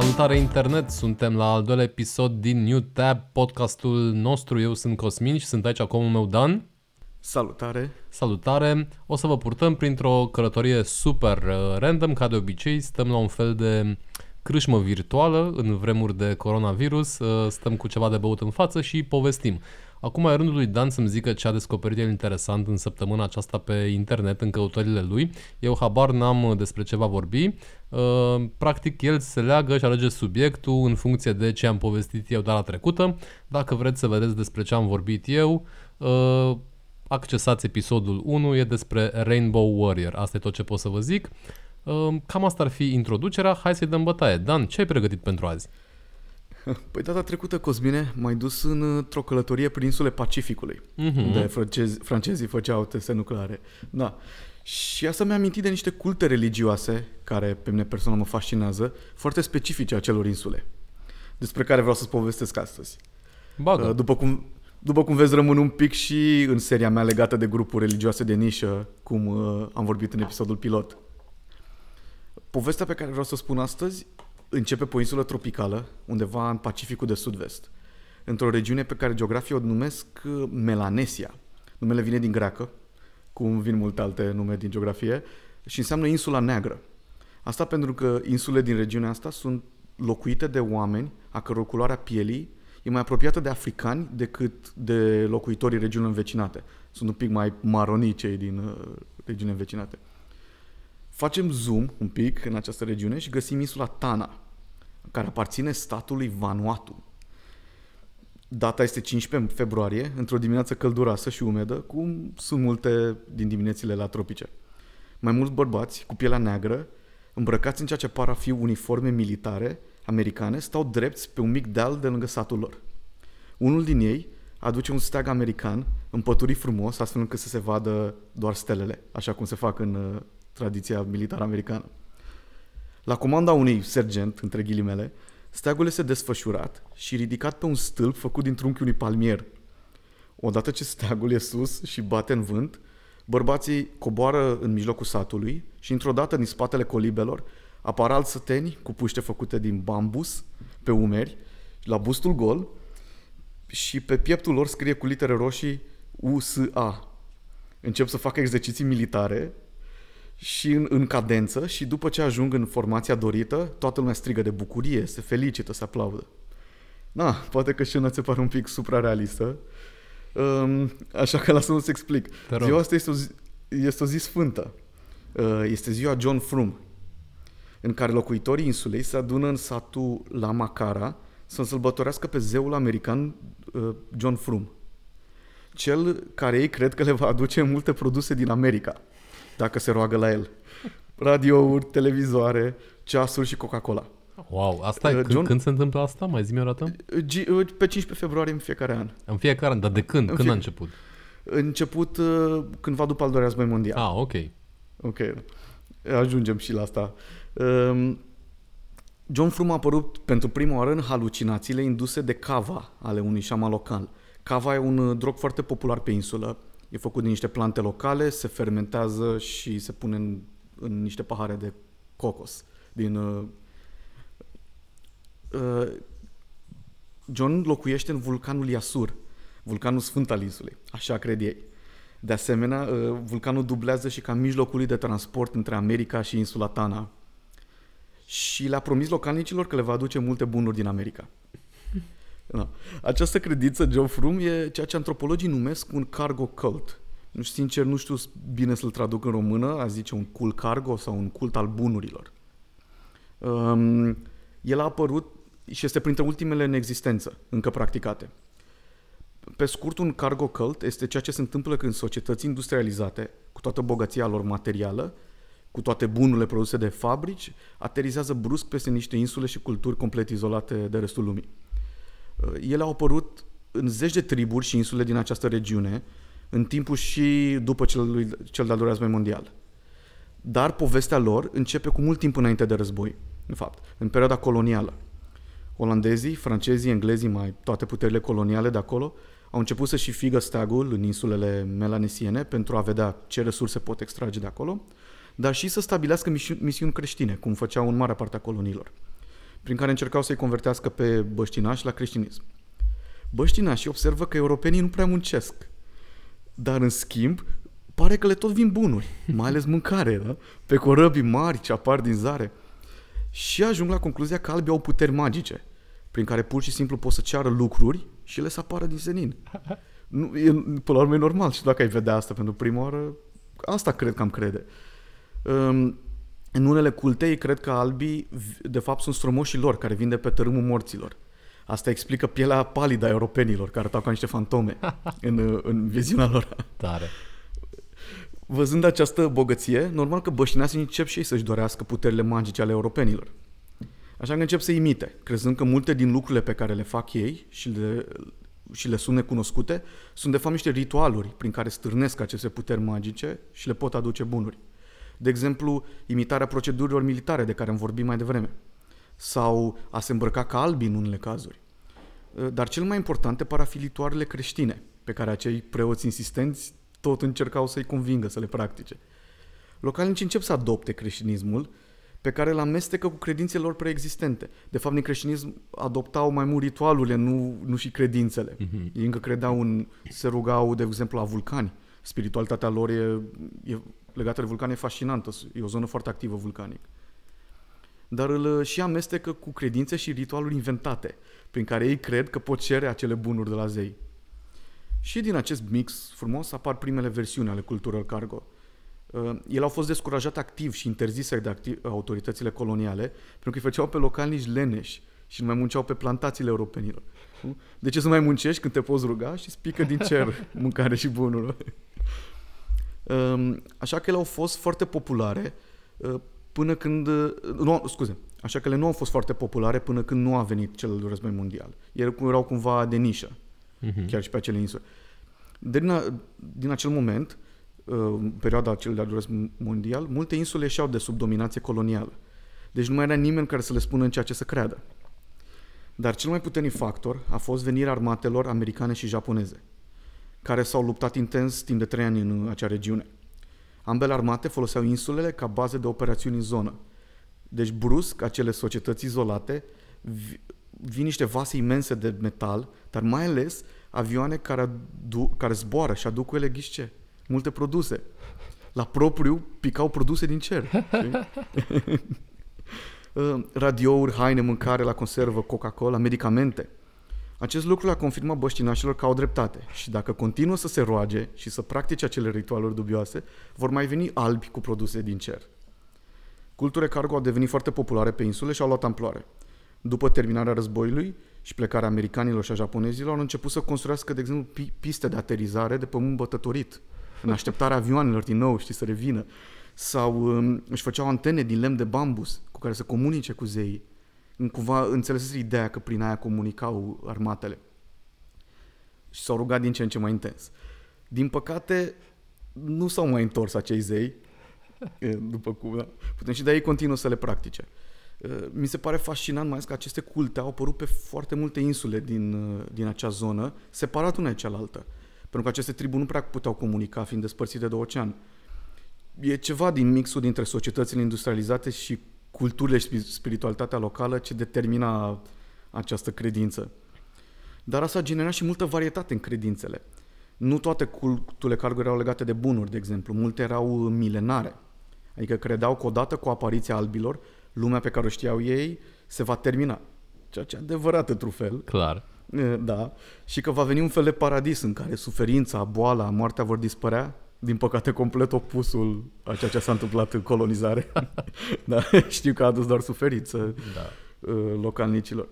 Salutare internet, suntem la al doilea episod din New Tab, podcastul nostru. Eu sunt Cosmin și sunt aici cu omul meu Dan. Salutare! Salutare! O să vă purtăm printr-o călătorie super random, ca de obicei. Stăm la un fel de crâșmă virtuală în vremuri de coronavirus, stăm cu ceva de băut în față și povestim. Acum e rândul lui Dan să-mi zică ce a descoperit el interesant în săptămâna aceasta pe internet, în căutările lui. Eu habar n-am despre ce va vorbi. Practic el se leagă și alege subiectul în funcție de ce am povestit eu data trecută. Dacă vreți să vedeți despre ce am vorbit eu, accesați episodul 1, e despre Rainbow Warrior. Asta e tot ce pot să vă zic. Cam asta ar fi introducerea. Hai să-i dăm bătaie. Dan, ce ai pregătit pentru azi? Păi data trecută, Cosmine, m-ai dus într-o călătorie prin insule Pacificului, unde francezii făceau teste nucleare. Da. Și asta mi-a amintit de niște culte religioase, care pe mine personal mă fascinează, foarte specifice acelor insule, despre care vreau să-ți povestesc astăzi. Bagă. După cum vezi, rămân un pic și în seria mea legată de grupuri religioase de nișă, cum am vorbit în episodul pilot. Povestea pe care vreau să o spun astăzi începe pe o insulă tropicală, undeva în Pacificul de Sud-Vest, într-o regiune pe care geografii o numesc Melanesia. Numele vine din greacă, cum vin multe alte nume din geografie, și înseamnă insula neagră. Asta pentru că insule din regiunea asta sunt locuite de oameni a căror culoarea pielii e mai apropiată de africani decât de locuitorii regiunilor învecinate. Sunt un pic mai maronii cei din regiunile învecinate. Facem zoom un pic în această regiune și găsim insula Tana, care aparține statului Vanuatu. Data este 15 februarie, într-o dimineață călduroasă și umedă, cum sunt multe din diminețile la tropice. Mai mulți bărbați cu pielea neagră, îmbrăcați în ceea ce par a fi uniforme militare americane, stau drepți pe un mic deal de lângă satul lor. Unul din ei aduce un steag american împăturit frumos, astfel încât să se vadă doar stelele, așa cum se fac în tradiția militară americană. La comanda unui sergent, între ghilimele, steagul este desfășurat și ridicat pe un stâlp făcut din trunchiul unui palmier. Odată ce steagul e sus și bate în vânt, bărbații coboară în mijlocul satului și într-o dată din spatele colibelor apar alți săteni cu puște făcute din bambus pe umeri, la bustul gol, și pe pieptul lor scrie cu litere roșii USA. Încep să facă exerciții militare și în cadență, și după ce ajung în formația dorită, toată lumea strigă de bucurie, se felicită, se aplaudă. Na, poate că scena ți pare un pic suprarealistă, așa că lasă-mă să explic. Ziua asta este o zi sfântă. Este ziua John Frum, în care locuitorii insulei se adună în satul La Macara să sărbătorească pe zeul american John Frum, cel care ei cred că le va aduce multe produse din America, dacă se roagă la el. Radiouri, televizoare, ceasuri și Coca-Cola. Wow, asta e când se întâmplă asta? Mai zi-mi o dată? Pe 15 februarie în fiecare an. În fiecare an, dar de când? Când a început? Început cândva după al doilea război mondial. Ah, ok. Ok, ajungem și la asta. John Frum a apărut pentru prima oară în halucinațiile induse de cava ale unui șaman local. Cava e un drog foarte popular pe insulă. E făcut din niște plante locale, se fermentează și se pune în niște pahare de cocos. John locuiește în vulcanul Iasur, vulcanul sfânt al insulei, așa cred ei. De asemenea, vulcanul dublează și ca mijlocul de transport între America și insula Tana. Și le-a promis localnicilor că le va aduce multe bunuri din America. No. Această credință, John Frum, e ceea ce antropologii numesc un cargo cult. Sincer, nu știu bine să-l traduc în română, a zice un cult cargo sau un cult al bunurilor. El a apărut și este printre ultimele în existență, încă practicate. Pe scurt, un cargo cult este ceea ce se întâmplă când societăți industrializate, cu toată bogăția lor materială, cu toate bunurile produse de fabrici, aterizează brusc peste niște insule și culturi complet izolate de restul lumii. Ele au apărut în zeci de triburi și insule din această regiune, în timpul și după cel de-al doilea război mondial. Dar povestea lor începe cu mult timp înainte de război, în fapt, în perioada colonială. Olandezii, francezii, englezii, mai toate puterile coloniale de acolo, au început să-și figă steagul în insulele melanesiene pentru a vedea ce resurse pot extrage de acolo, dar și să stabilească misiuni creștine, cum făceau în marea parte a coloniilor. prin care încercau să-i convertească pe băștinași la creștinism. Băștinașii observă că europenii nu prea muncesc, dar în schimb pare că le tot vin bunuri, mai ales mâncare, da? Pe corăbii mari ce apar din zare. Și ajung la concluzia că albii au puteri magice, prin care pur și simplu pot să ceară lucruri și le să apară din senin. Nu, e, până la urmă e normal, și dacă ai vedea asta pentru prima oară, asta cred că am crede. În unele culte ei cred că albii de fapt sunt strămoșii lor care vin de pe tărâmul morților. Asta explică pielea palidă a europenilor care arătau ca niște fantome în viziunea lor. Tare. Văzând această bogăție, normal că băștinații încep și ei să-și dorească puterile magice ale europenilor. Așa că încep să imite, crezând că multe din lucrurile pe care le fac ei și le sunt necunoscute sunt de fapt niște ritualuri prin care stârnesc aceste puteri magice și le pot aduce bunuri. De exemplu, imitarea procedurilor militare de care am vorbit mai devreme. Sau a se îmbrăca ca albi în unele cazuri. Dar cel mai important par afilitoarele creștine, pe care acei preoți insistenți tot încercau să-i convingă să le practice. Localnicii încep să adopte creștinismul, pe care îl amestecă cu credințele lor preexistente. De fapt, din creștinism adoptau mai mult ritualurile, nu și credințele. Mm-hmm. Ei încă credeau se rugau, de exemplu, la vulcani. Spiritualitatea lor e legată de vulcani, e fascinantă. E o zonă foarte activă vulcanic. Dar îl și amestecă cu credințe și ritualuri inventate, prin care ei cred că pot cere acele bunuri de la zei. Și din acest mix frumos apar primele versiuni ale cultural cargo. Ele au fost descurajate activ și interzise de autoritățile coloniale, pentru că îi făceau pe localnici leneși și nu mai munceau pe plantațiile europenilor. De ce să mai muncești când te poți ruga și îți pică din cer mâncare și bunuri? Așa că ele au fost foarte populare până când... Așa că ele nu au fost foarte populare până când nu a venit cel de război mondial. Ele erau cumva de nișă, chiar și pe acele insule. Din acel moment... în perioada celui de-al doilea război mondial, multe insule ieșeau de sub dominație colonială. Deci nu mai era nimeni care să le spună în ceea ce să creadă. Dar cel mai puternic factor a fost venirea armatelor americane și japoneze, care s-au luptat intens timp de 3 ani în acea regiune. Ambele armate foloseau insulele ca bază de operațiuni în zonă. Deci brusc, acele societăți izolate, vin niște vase imense de metal, dar mai ales avioane care zboară și aduc cu ele ghișce. Multe produse. La propriu picau produse din cer. Radiouri, haine, mâncare la conservă, Coca-Cola, medicamente. Acest lucru le-a confirmat băștinașilor că au dreptate și dacă continuă să se roage și să practice acele ritualuri dubioase, vor mai veni albi cu produse din cer. Culturile cargo au devenit foarte populare pe insule și au luat amploare. După terminarea războiului și plecarea americanilor și a japonezilor, au început să construiască, de exemplu, piste de aterizare de pământ bătătorit, în așteptarea avioanelor din nou, să revină. Sau își făceau antene din lemn de bambus cu care să comunice cu zeii. Cumva înțelesese ideea că prin aia comunicau armatele. Și s-au rugat din ce în ce mai intens. Din păcate, nu s-au mai întors acei zei, după cum, da? Putem și de ei continuă să le practice. Mi se pare fascinant mai ales că aceste culte au apărut pe foarte multe insule din acea zonă, separat una de cealaltă. Pentru că aceste triburi nu prea puteau comunica, fiind despărțite de ocean. E ceva din mixul dintre societățile industrializate și culturile și spiritualitatea locală ce determina această credință. Dar asta genera și multă varietate în credințele. Nu toate culturile cargo erau legate de bunuri, de exemplu. Multe erau milenare. Adică credeau că odată cu apariția albilor, lumea pe care o știau ei se va termina. Ceea ce e adevărat într-un fel. Clar. Da, și că va veni un fel de paradis în care suferința, boala, moartea vor dispărea, din păcate complet opusul a ceea ce s-a întâmplat în colonizare. Da, știu că a adus doar suferință localnicilor.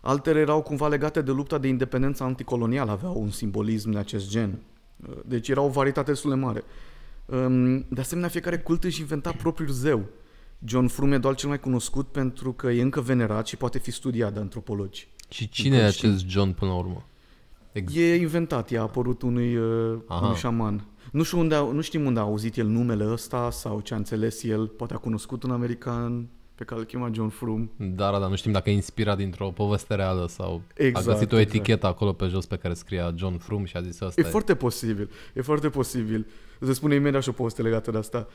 Altele erau cumva legate de lupta de independență anticolonială, aveau un simbolism de acest gen. Deci era o varietate destul de mare. De asemenea, fiecare cult își inventa propriul zeu. John Frum e doar cel mai cunoscut pentru că e încă venerat și poate fi studiat de antropologi. Și cine e acest John până la urmă? E inventat, i-a apărut unui șaman. Nu știm unde a auzit el numele ăsta sau ce a înțeles el. Poate a cunoscut un american pe care îl chema John Frum. Da, nu știm dacă e inspirat dintr-o poveste reală sau exact, a găsit o etichetă acolo pe jos pe care scria John Frum și a zis asta. E foarte posibil. Se spune imediat și o poveste legată de asta.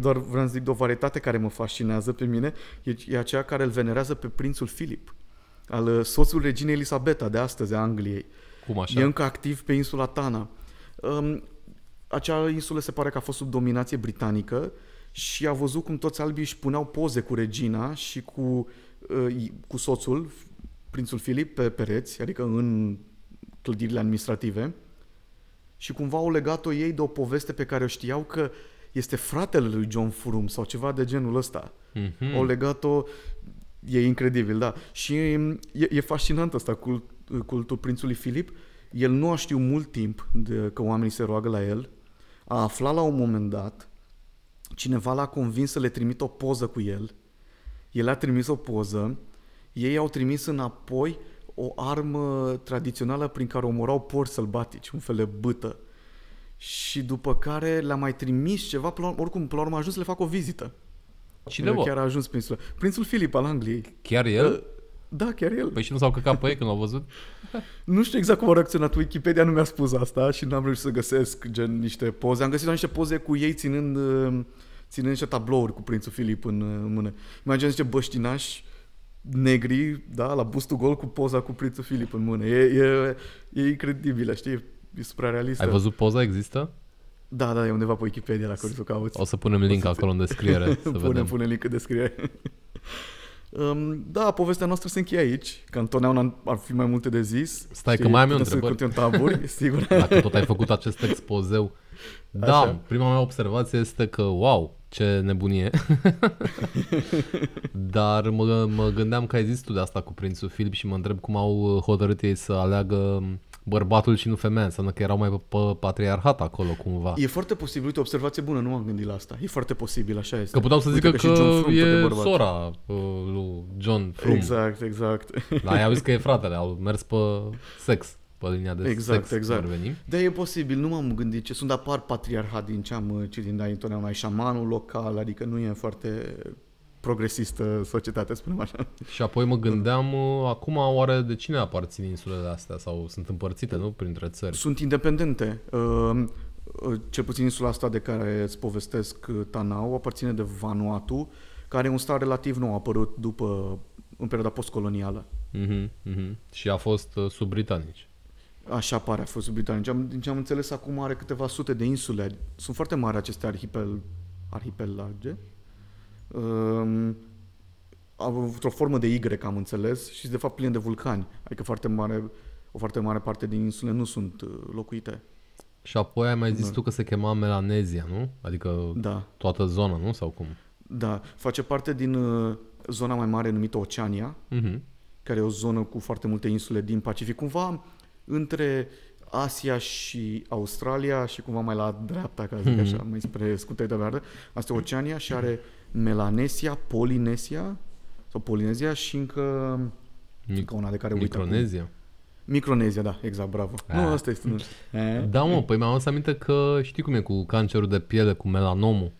Doar vreau să zic de o varietate care mă fascinează pe mine, e aceea care îl venerează pe Prințul Filip, al soțul reginei Elisabeta de astăzi a Angliei. Cum așa? E încă activ pe insula Tana. Acea insulă se pare că a fost sub dominație britanică și a văzut cum toți albii își puneau poze cu regina și cu soțul, Prințul Filip, pe pereți, adică în clădirile administrative, și cumva au legat-o ei de o poveste pe care o știau că este fratele lui John Frum sau ceva de genul ăsta. Mm-hmm. Au legat-o... E incredibil, da. Și e fascinant asta, cultul Prințului Filip. El nu a știut mult timp că oamenii se roagă la el. A aflat la un moment dat, cineva l-a convins să le trimită o poză cu el. El a trimis o poză, ei au trimis înapoi o armă tradițională prin care omorau porci sălbatici, un fel de bâtă. Și după care le-a mai trimis ceva, oricum, până la urmă a ajuns să le facă o vizită. Cine chiar a ajuns pe insulă? Prințul Filip al Angliei. Chiar el? Da, chiar el. Păi și nu s-au căcat pe ei când l-au văzut? Nu știu exact cum a reacționat Wikipedia, nu mi-a spus asta și n-am reușit să găsesc gen niște poze. Am găsit doar niște poze cu ei ținând niște tablouri cu Prințul Filip în mână. Imaginez niște băștinași negri, da, la bustul gol cu poza cu Prințul Filip în mână. E incredibil, știi? E suprarealistă. Ai văzut poza? Există? Da, e undeva pe Wikipedia la care o cauți. O să punem link acolo în descriere. Să punem link în descriere. Da, povestea noastră se încheie aici, că întotdeauna ar fi mai multe de zis. Stai că mai am eu întrebări. Sigur. Dacă tot ai făcut acest expozeu. Da, așa. Prima mea observație este că, wow, ce nebunie. Dar mă gândeam că ai zis tu de asta cu Prințul Filip și mă întreb cum au hotărât ei să aleagă bărbatul și nu femeia, înseamnă că erau mai pe patriarhat acolo cumva. E foarte posibil, uite, observație bună, nu m-am gândit la asta. E foarte posibil, așa este. Că puteau să zică că e sora lui John Frum. Exact. Dar ai auzit că e fratele, au mers pe sex, pe linia de sex. Exact. Dar e posibil, nu m-am gândit ce sunt, apar patriarhat din ce am citit, dar întotdeauna e șamanul local, adică nu e foarte... progresistă societate, spunem așa. Și apoi mă gândeam, acum oare de cine aparțin insulele astea sau sunt împărțite, nu, printre țări? Sunt independente. Cel puțin insula asta de care îți povestesc, Tanau, aparține de Vanuatu, care e un stat relativ nou, a apărut în perioada postcolonială. Și a fost sub britanici. Așa pare, a fost sub britanici. Din ce am înțeles, acum are câteva sute de insule. Sunt foarte mari aceste arhipelage. Într-o formă de Y, am înțeles, și de fapt plin de vulcani, adică o foarte mare parte din insule nu sunt locuite. Și apoi ai mai zis tu că se chema Melanesia, nu? Adică toată zona, nu? Sau cum? Da, face parte din zona mai mare numită Oceania, care e o zonă cu foarte multe insule din Pacific, cumva între Asia și Australia și cumva mai la dreapta, ca zic așa, mai spre scutea de verde. Asta e Oceania și are Melanesia, Polinesia și încă una de care uită. Micronesia, da, exact, bravo. Nu, asta este. Da, mă, păi mi-am adus aminte că știi cum e cu cancerul de piele, cu melanomul.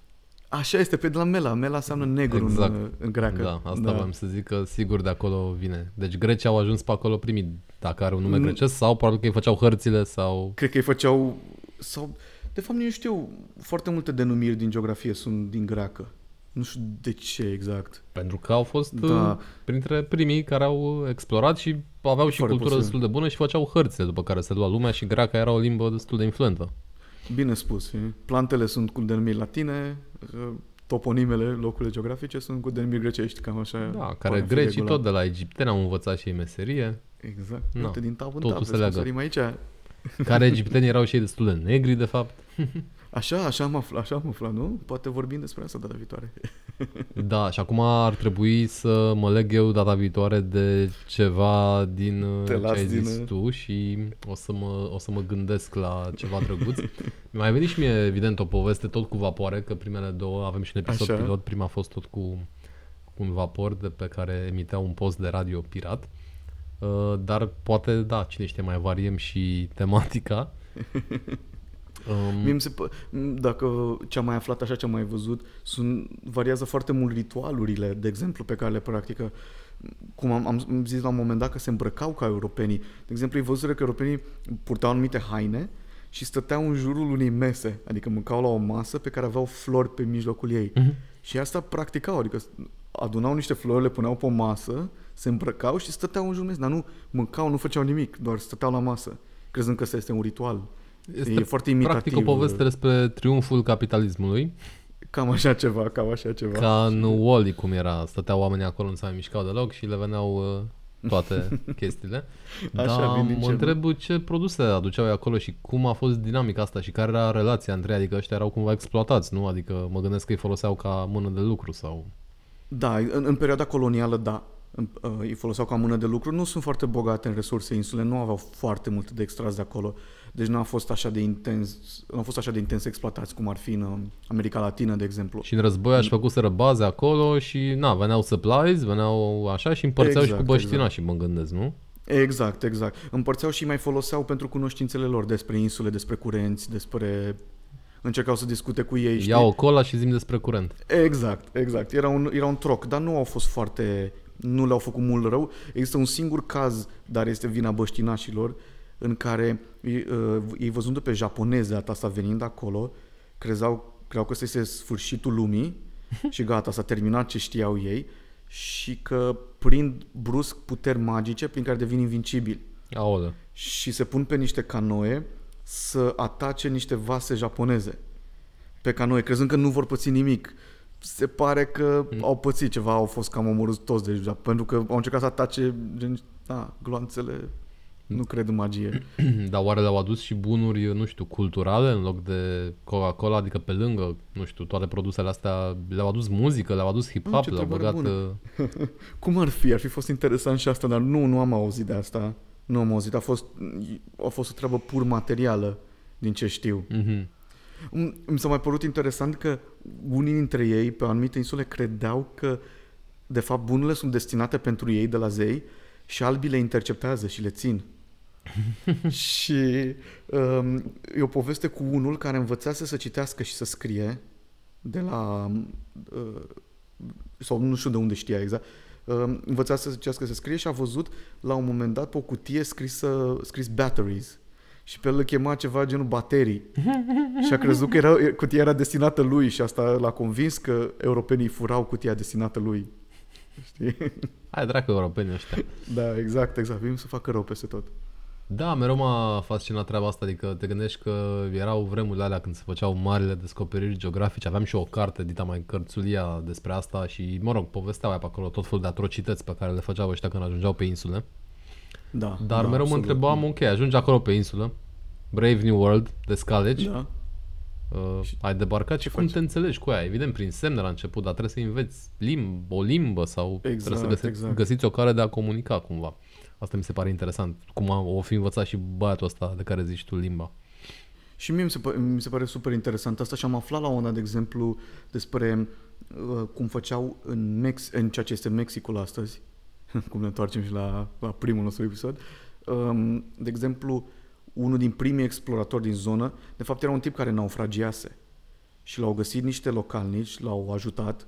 Așa este, pe de la mela. Mela înseamnă negru exact. În greacă. Da, asta v-am să zic că sigur de acolo vine. Deci grecii au ajuns pe acolo primii, dacă are un nume grecesc, sau probabil că îi făceau hărțile sau... Cred că îi făceau... sau de fapt, nu știu, foarte multe denumiri din geografie sunt din greacă. Nu știu de ce exact. Pentru că au fost printre primii care au explorat și aveau și cultură destul de bună și făceau hărțile după care se lua lumea și greaca era o limbă destul de influentă. Bine spus. Plantele sunt cu denumiri latine, toponimele, locurile geografice sunt cu denumiri grecești, cam așa. Da, care grecii tot de la egipteni au învățat și ei meserie. Exact. Uite, din tab în tab, să sărim aici. Care egipteni erau și ei destul de negri, de fapt. Așa am aflat, nu? Poate vorbim despre asta data viitoare. Da, și acum ar trebui să mă leg eu data viitoare de ceva din ce ai zis tu și o să mă gândesc la ceva drăguț. Mi-a mai venit și mie, evident, o poveste tot cu vapoare, că primele două avem și un episod așa. Pilot. Prima a fost tot cu un vapor de pe care emitea un post de radio pirat. Dar poate, da, cine știe, mai variem și tematica. Dacă ce-am mai aflat, așa ce-am mai văzut, variază foarte mult ritualurile, de exemplu, pe care le practică. Cum am zis la un moment dat că se îmbrăcau ca europenii. De exemplu, ei văzură că europenii purtau anumite haine și stăteau în jurul unei mese, adică mâncau la o masă pe care aveau flori pe mijlocul ei. Uh-huh. Și asta practicau, adică adunau niște flori, le puneau pe o masă, se îmbrăcau și stăteau în jurul mesei, dar nu mâncau, nu făceau nimic, doar stăteau la masă, crezând că asta este un ritual. Este foarte imitativ. Practic o poveste despre triumful capitalismului. Cam așa ceva. Ca în Wall-E, cum era, stăteau oamenii acolo, nu se mai mișcau deloc și le veneau toate chestiile. Dar mă întreb ce produse aduceau acolo și cum a fost dinamica asta și care era relația între ei, adică ăștia erau cumva exploatați, nu? Adică mă gândesc că îi foloseau ca mână de lucru sau... Da, în perioada colonială, da. Îi foloseau ca mână de lucru. Nu sunt foarte bogate în resurse, insule nu aveau foarte mult de extras de acolo, deci nu au fost așa de intens exploatați cum ar fi în America Latină, de exemplu. Și în război aș făcuseră baze acolo și veneau supplies, veneau așa și împărțeau exact, și cu băștinașii, mă gândesc, nu? Exact. Împărțeau și mai foloseau pentru cunoștințele lor despre insule, despre curenți, despre... Încercau să discute cu ei. Ia o cola și zim despre curent. Exact. Era un troc, dar nu le-au făcut mult rău. Există un singur caz, dar este vina băștinașilor, în care ei văzându-o pe japoneză, data asta venind acolo, creau că ăsta este sfârșitul lumii și gata, s-a terminat ce știau ei și că prind brusc puteri magice prin care devin invincibili. Aolea. Și se pun pe niște canoe să atace niște vase japoneze pe canoe, crezând că nu vor păți nimic. Se pare că au pățit ceva, au fost cam omorâți toți, deci, pentru că au încercat să atace gloanțele, nu cred în magie. Dar oare le-au adus și bunuri, nu știu, culturale în loc de Coca-Cola, adică pe lângă, nu știu, toate produsele astea, le-au adus muzică, le-au adus hip-hop, le-au băgat... Cum ar fi? Ar fi fost interesant și asta, dar nu am auzit de asta. Nu am auzit, a fost o treabă pur materială, din ce știu. Mm-hmm. Mi s-a mai părut interesant că unii dintre ei pe anumite insule credeau că de fapt bunurile sunt destinate pentru ei de la zei și albii le interceptează și le țin. Și e o poveste cu unul care învățase să citească și să scrie de la sau nu știu de unde știa exact, învățase să citească și să scrie și a văzut la un moment dat pe o cutie scris batteries. Și pe el îl chema ceva genul baterii. Și a crezut că cutia era destinată lui și asta l-a convins că europenii furau cutia destinată lui. Știi? Hai dracu europenii ăștia. Da, exact. Vim să facă rău peste tot. Da, mereu m-a fascinat treaba asta. Adică te gândești că erau vremurile alea când se făceau marile descoperiri geografice. Aveam și o carte, dita mai cărțulia, despre asta și, mă rog, povesteau aia pe acolo tot felul de atrocități pe care le făceau ăștia când ajungeau pe insule. Da, dar mereu mă întrebam, ok, ajungi acolo pe insulă, Brave New World, descaleci, ai debarcat și cum te înțelegi cu aia? Evident, prin semne la început, dar trebuie să înveți o limbă sau trebuie să găsiți o cale de a comunica cumva. Asta mi se pare interesant, cum o fi învățat și băiatul ăsta de care zici tu limba. Și mie mi se pare super interesant asta și am aflat la un moment dat, de exemplu, despre cum făceau în ceea ce este Mexicul astăzi. Cum ne întoarcem și la primul nostru episod, de exemplu, unul din primii exploratori din zonă, de fapt era un tip care naufragiase și l-au găsit niște localnici, l-au ajutat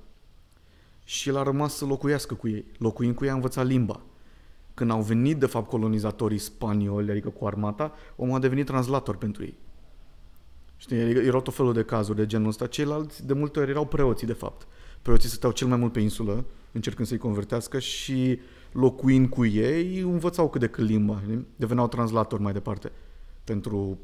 și l-a rămas să locuiască cu ei. Locuind cu ei a învățat limba. Când au venit, de fapt, colonizatorii spanioli, adică cu armata, omul a devenit translator pentru ei. Știi, erau tot felul de cazuri de genul ăsta. Ceilalți, de multe ori, erau preoții, de fapt. Preoții stăteau cel mai mult pe insulă, încercând să-i convertească și locuind cu ei, învățau cât de cât limba. Deveneau translatori mai departe pentru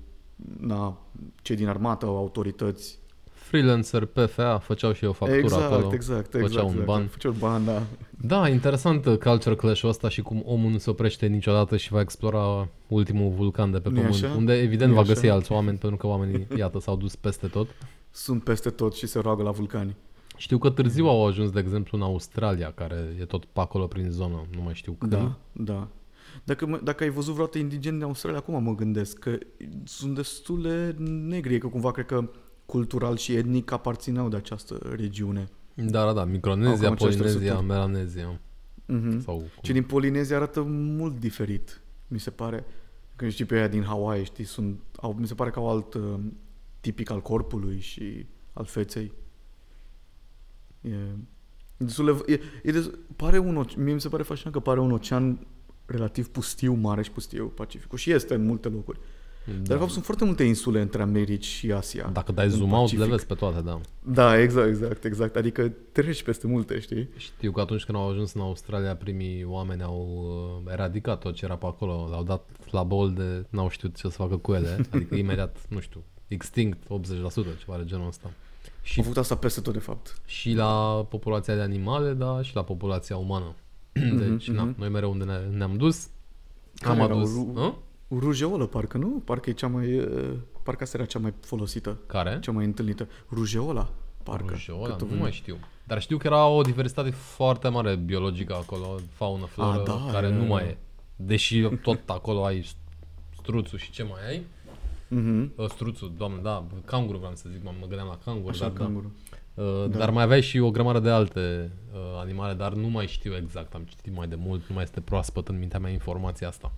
cei din armată, autorități. Freelancer, PFA, făceau și eu factură acolo. Exact. Făceau un ban. Făceau bani, da. Da, interesant culture clash-ul ăsta și cum omul nu se oprește niciodată și va explora ultimul vulcan de pe pământ, unde evident va găsi alți oameni, pentru că oamenii, iată, s-au dus peste tot. Sunt peste tot și se roagă la vulcani. Știu că târziu au ajuns, de exemplu, în Australia, care e tot pe acolo prin zonă, nu mai știu când. Da. Dacă ai văzut vreodată indigeni din Australia, acum mă gândesc că sunt destule negri, că cumva cred că cultural și etnic aparțineau de această regiune. Da, Micronezia, Polinesia, Melanesia. Mm-hmm. Cei din Polinesia arată mult diferit, mi se pare. Când știi pe aia din Hawaii, știi, mi se pare că au alt tipic al corpului și al feței. Mie mi se pare fascinant că pare un ocean relativ pustiu, mare și pustiu, Pacificul. Și este în multe locuri. Da. Dar, de fapt, sunt foarte multe insule între Americi și Asia. Dacă dai zoom out, le vezi pe toate, da. Da, exact. Adică treci peste multe, știi? Știu că atunci când au ajuns în Australia, primii oameni au eradicat tot ce era pe acolo. L-au dat la bol de n-au știut ce să facă cu ele. Adică imediat, nu știu, extinct 80%, ceva de genul ăsta. Și au făcut asta peste tot, de fapt. Și la populația de animale, da, și la populația umană. Deci, noi mereu unde ne-am dus, am adus... Rujeolă, parcă, nu? Parcă asta era cea mai folosită. Care? Cea mai întâlnită. Rujeola, parcă. Rujeola? Nu mai știu. Dar știu că era o diversitate foarte mare biologică acolo, faună, floră, care nu mai e. Deși tot acolo ai struțul și ce mai ai. Struțul, doamne, da, canguru vreau să zic, mă gândeam la canguru. Așa, canguru. Dar mai aveai și o grămadă de alte animale, dar nu mai știu exact. Am citit mai de mult, nu mai este proaspăt în mintea mea informația asta.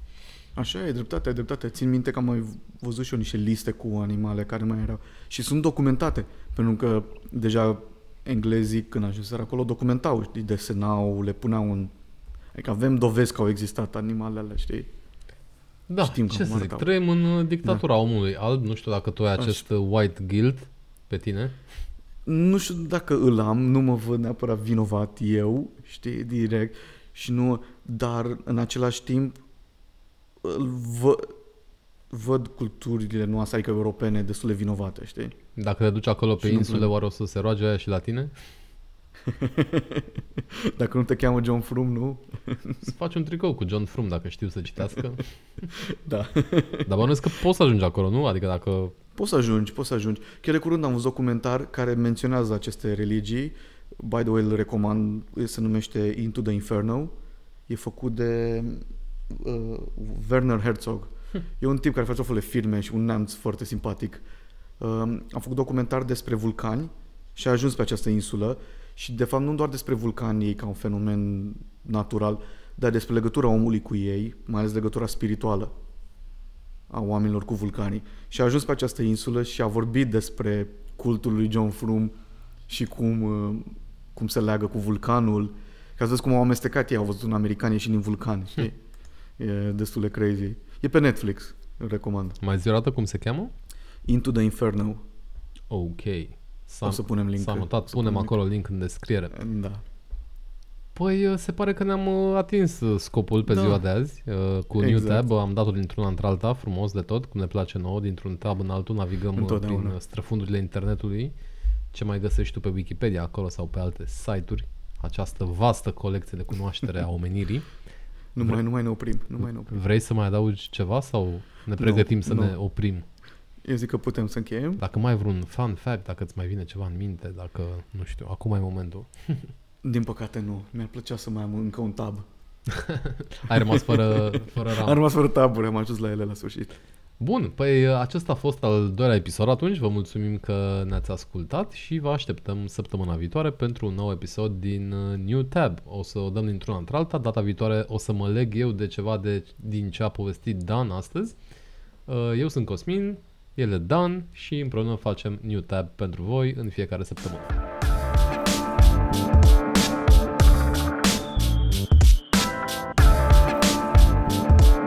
Așa, e dreptate. Țin minte că am mai văzut și eu niște liste cu animale care mai erau. Și sunt documentate, pentru că deja englezii, când ajunseră acolo, documentau, știi, desenau, le puneau în... Adică avem dovezi că au existat animalele alea, știi? Da, știm ce să zic, trăim în dictatura omului alb, nu știu dacă tu ai acest white guilt pe tine. Nu știu dacă îl am, nu mă văd neapărat vinovat eu, știi, direct, și nu, dar în același timp văd culturile noastre, adică europene, destul de vinovate, știi? Dacă te duci acolo pe insule, oare o să se roage aia și la tine? Dacă nu te cheamă John Frum, nu? Să faci un tricou cu John Frum, dacă știu să citească. Da. Dar bănuiesc că poți să ajungi acolo, nu? Adică dacă... Poți să ajungi. Chiar de curând am văzut documentar care menționează aceste religii. By the way, îl recomand. Se numește Into the Inferno. E făcut de... Werner Herzog. E un tip care face o fel de filme și un neamț foarte simpatic. Am făcut documentar despre vulcani și a ajuns pe această insulă și de fapt nu doar despre vulcanii ca un fenomen natural, dar despre legătura omului cu ei, mai ales legătura spirituală a oamenilor cu vulcanii. Și a ajuns pe această insulă și a vorbit despre cultul lui John Frum și cum se leagă cu vulcanul. Că ați văzut cum au amestecat ei, au văzut un american ieșind din vulcan, știi? E destul de crazy. E pe Netflix, îl recomand. Mai zi o dată cum se cheamă? Into the Inferno. Ok. O să punem link. S-a notat. Punem acolo link în descriere. Da. Păi se pare că ne-am atins scopul pe ziua de azi. Cu New Tab am dat-o dintr-una într-alta, frumos de tot, cum ne place nouă. Dintr-un tab în altul navigăm prin străfundurile internetului. Ce mai găsești tu pe Wikipedia acolo sau pe alte site-uri. Această vastă colecție de cunoaștere a omenirii. Nu mai ne oprim. Vrei să mai adaugi ceva sau ne pregătim să ne oprim? Eu zic că putem să încheiem. Dacă mai ai vreun fun fact, dacă îți mai vine ceva în minte, dacă, nu știu, acum e momentul. Din păcate nu. Mi-ar plăcea să mai am încă un tab. Ai rămas fără ram. Am rămas fără taburi, am ajuns la ele la sfârșit. Bun, păi acesta a fost al doilea episod atunci. Vă mulțumim că ne-ați ascultat și vă așteptăm săptămâna viitoare pentru un nou episod din New Tab. O să o dăm dintr-una într-alta. Data viitoare o să mă leg eu de ceva din ce a povestit Dan astăzi. Eu sunt Cosmin, el e Dan și împreună facem New Tab pentru voi în fiecare săptămână.